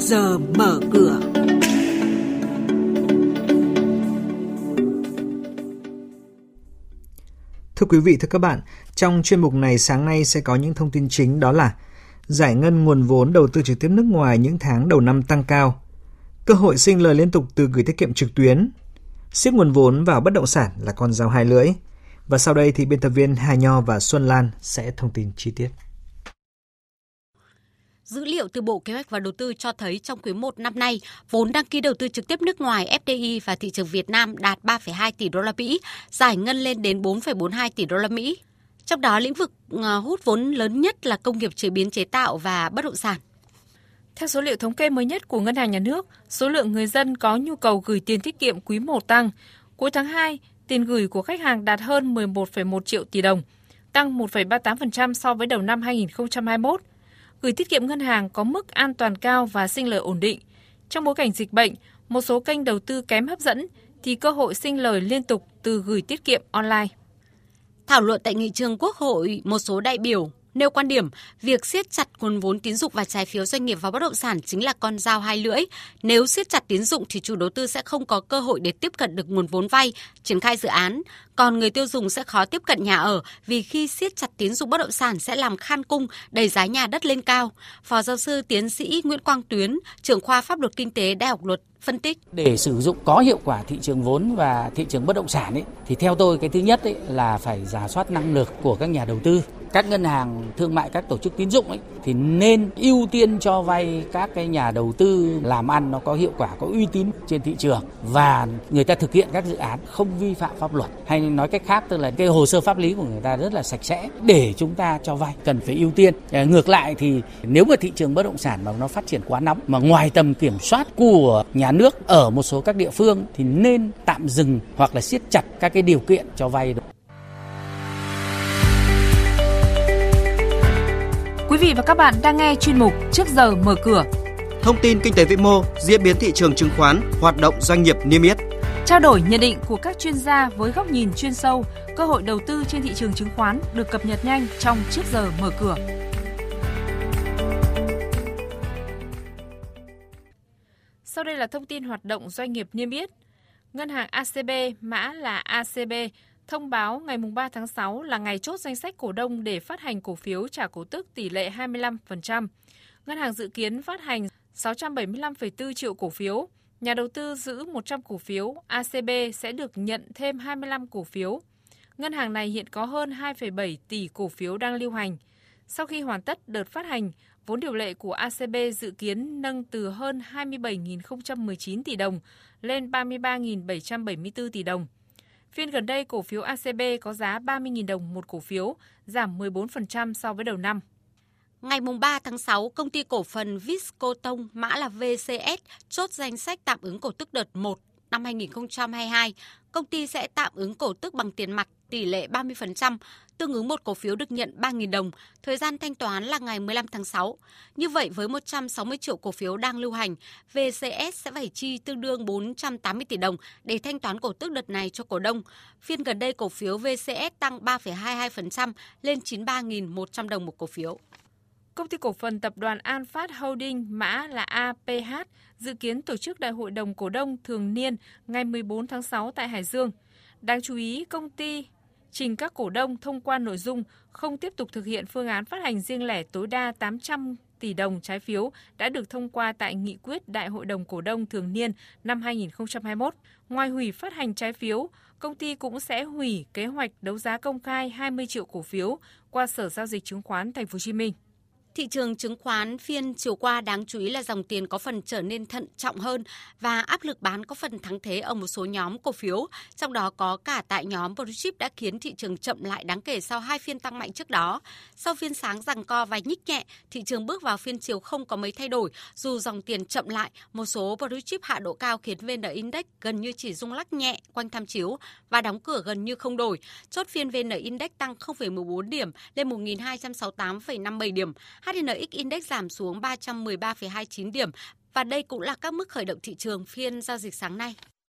trước giờ mở cửa. Thưa quý vị, thưa các bạn, trong chuyên mục này sáng nay sẽ có những thông tin chính, đó là giải ngân nguồn vốn đầu tư trực tiếp nước ngoài những tháng đầu năm tăng cao, cơ hội sinh lời liên tục từ gửi tiết kiệm trực tuyến, siết nguồn vốn vào bất động sản là con dao hai lưỡi. Và sau đây thì biên tập viên Hà Nho và Xuân Lan sẽ thông tin chi tiết. Dữ liệu từ Bộ Kế hoạch và Đầu tư cho thấy trong quý 1 năm nay, vốn đăng ký đầu tư trực tiếp nước ngoài FDI và thị trường Việt Nam đạt 3,2 tỷ đô la Mỹ, giải ngân lên đến 4,42 tỷ đô la Mỹ. Trong đó, lĩnh vực hút vốn lớn nhất là công nghiệp chế biến chế tạo và bất động sản. Theo số liệu thống kê mới nhất của Ngân hàng Nhà nước, số lượng người dân có nhu cầu gửi tiền tiết kiệm quý 1 tăng. Cuối tháng 2, tiền gửi của khách hàng đạt hơn 11,1 triệu tỷ đồng, tăng 1,38% so với đầu năm 2021. Gửi tiết kiệm ngân hàng có mức an toàn cao và sinh lời ổn định. Trong bối cảnh dịch bệnh, một số kênh đầu tư kém hấp dẫn thì cơ hội sinh lời liên tục từ gửi tiết kiệm online. Thảo luận tại nghị trường Quốc hội, một số đại biểu nêu quan điểm việc siết chặt nguồn vốn tín dụng và trái phiếu doanh nghiệp và bất động sản chính là con dao hai lưỡi. Nếu siết chặt tín dụng thì chủ đầu tư sẽ không có cơ hội để tiếp cận được nguồn vốn vay, triển khai dự án. Còn người tiêu dùng sẽ khó tiếp cận nhà ở vì khi siết chặt tín dụng bất động sản sẽ làm khan cung, đẩy giá nhà đất lên cao. Phó giáo sư tiến sĩ Nguyễn Quang Tuyến, trưởng khoa pháp luật kinh tế Đại học Luật phân tích. Để sử dụng có hiệu quả thị trường vốn và thị trường bất động sản thì theo tôi cái thứ nhất là phải rà soát năng lực của các nhà đầu tư. Các ngân hàng thương mại, các tổ chức tín dụng thì nên ưu tiên cho vay các cái nhà đầu tư làm ăn nó có hiệu quả, có uy tín trên thị trường và người ta thực hiện các dự án không vi phạm pháp luật. Hay nói cách khác tức là cái hồ sơ pháp lý của người ta rất là sạch sẽ để chúng ta cho vay cần phải ưu tiên. Ngược lại thì nếu mà thị trường bất động sản mà nó phát triển quá nóng mà ngoài tầm kiểm soát của nhà nước ở một số các địa phương thì nên tạm dừng hoặc là siết chặt các cái điều kiện cho vay. Quý vị và các bạn đang nghe chuyên mục Trước giờ mở cửa. Thông tin kinh tế vĩ mô, diễn biến thị trường chứng khoán, hoạt động doanh nghiệp niêm yết. Trao đổi nhận định của các chuyên gia với góc nhìn chuyên sâu, cơ hội đầu tư trên thị trường chứng khoán được cập nhật nhanh trong Trước giờ mở cửa. Sau đây là thông tin hoạt động doanh nghiệp niêm yết. Ngân hàng ACB, mã là ACB, thông báo ngày 3 tháng 6 là ngày chốt danh sách cổ đông để phát hành cổ phiếu trả cổ tức tỷ lệ 25%. Ngân hàng dự kiến phát hành 675,4 triệu cổ phiếu. Nhà đầu tư giữ 100 cổ phiếu, ACB sẽ được nhận thêm 25 cổ phiếu. Ngân hàng này hiện có hơn 2,7 tỷ cổ phiếu đang lưu hành. Sau khi hoàn tất đợt phát hành, vốn điều lệ của ACB dự kiến nâng từ hơn 27.019 tỷ đồng lên 33.774 tỷ đồng. Phiên gần đây, cổ phiếu ACB có giá 30.000 đồng một cổ phiếu, giảm 14% so với đầu năm. Ngày 3 tháng 6, công ty cổ phần Viscotong, mã là VCS, chốt danh sách tạm ứng cổ tức đợt 1 năm 2022. Công ty sẽ tạm ứng cổ tức bằng tiền mặt tỷ lệ 30%, tương ứng một cổ phiếu được nhận 3.000 đồng, thời gian thanh toán là ngày 15 tháng 6. Như vậy, với 160 triệu cổ phiếu đang lưu hành, VCS sẽ phải chi tương đương 480 tỷ đồng để thanh toán cổ tức đợt này cho cổ đông. Phiên gần đây, cổ phiếu VCS tăng 3,22% lên 93.100 đồng một cổ phiếu. Công ty cổ phần tập đoàn An Phát Holding, mã là APH, dự kiến tổ chức đại hội đồng cổ đông thường niên ngày 14 tháng 6 tại Hải Dương. Đáng chú ý, công ty trình các cổ đông thông qua nội dung không tiếp tục thực hiện phương án phát hành riêng lẻ tối đa 800 tỷ đồng trái phiếu đã được thông qua tại nghị quyết Đại hội đồng cổ đông thường niên năm 2021. Ngoài hủy phát hành trái phiếu, công ty cũng sẽ hủy kế hoạch đấu giá công khai 20 triệu cổ phiếu qua Sở Giao dịch Chứng khoán Thành phố Hồ Chí Minh. Thị trường chứng khoán phiên chiều qua đáng chú ý là dòng tiền có phần trở nên thận trọng hơn và áp lực bán có phần thắng thế ở một số nhóm cổ phiếu, trong đó có cả tại nhóm blue chip đã khiến thị trường chậm lại đáng kể sau 2 phiên tăng mạnh trước đó. Sau phiên sáng giằng co và nhích nhẹ, thị trường bước vào phiên chiều không có mấy thay đổi. Dù dòng tiền chậm lại, một số blue chip hạ độ cao khiến VN Index gần như chỉ rung lắc nhẹ quanh tham chiếu và đóng cửa gần như không đổi. Chốt phiên VN Index tăng 0,14 điểm lên 1.268,57 điểm. HNX Index giảm xuống 313,29 điểm và đây cũng là các mức khởi động thị trường phiên giao dịch sáng nay.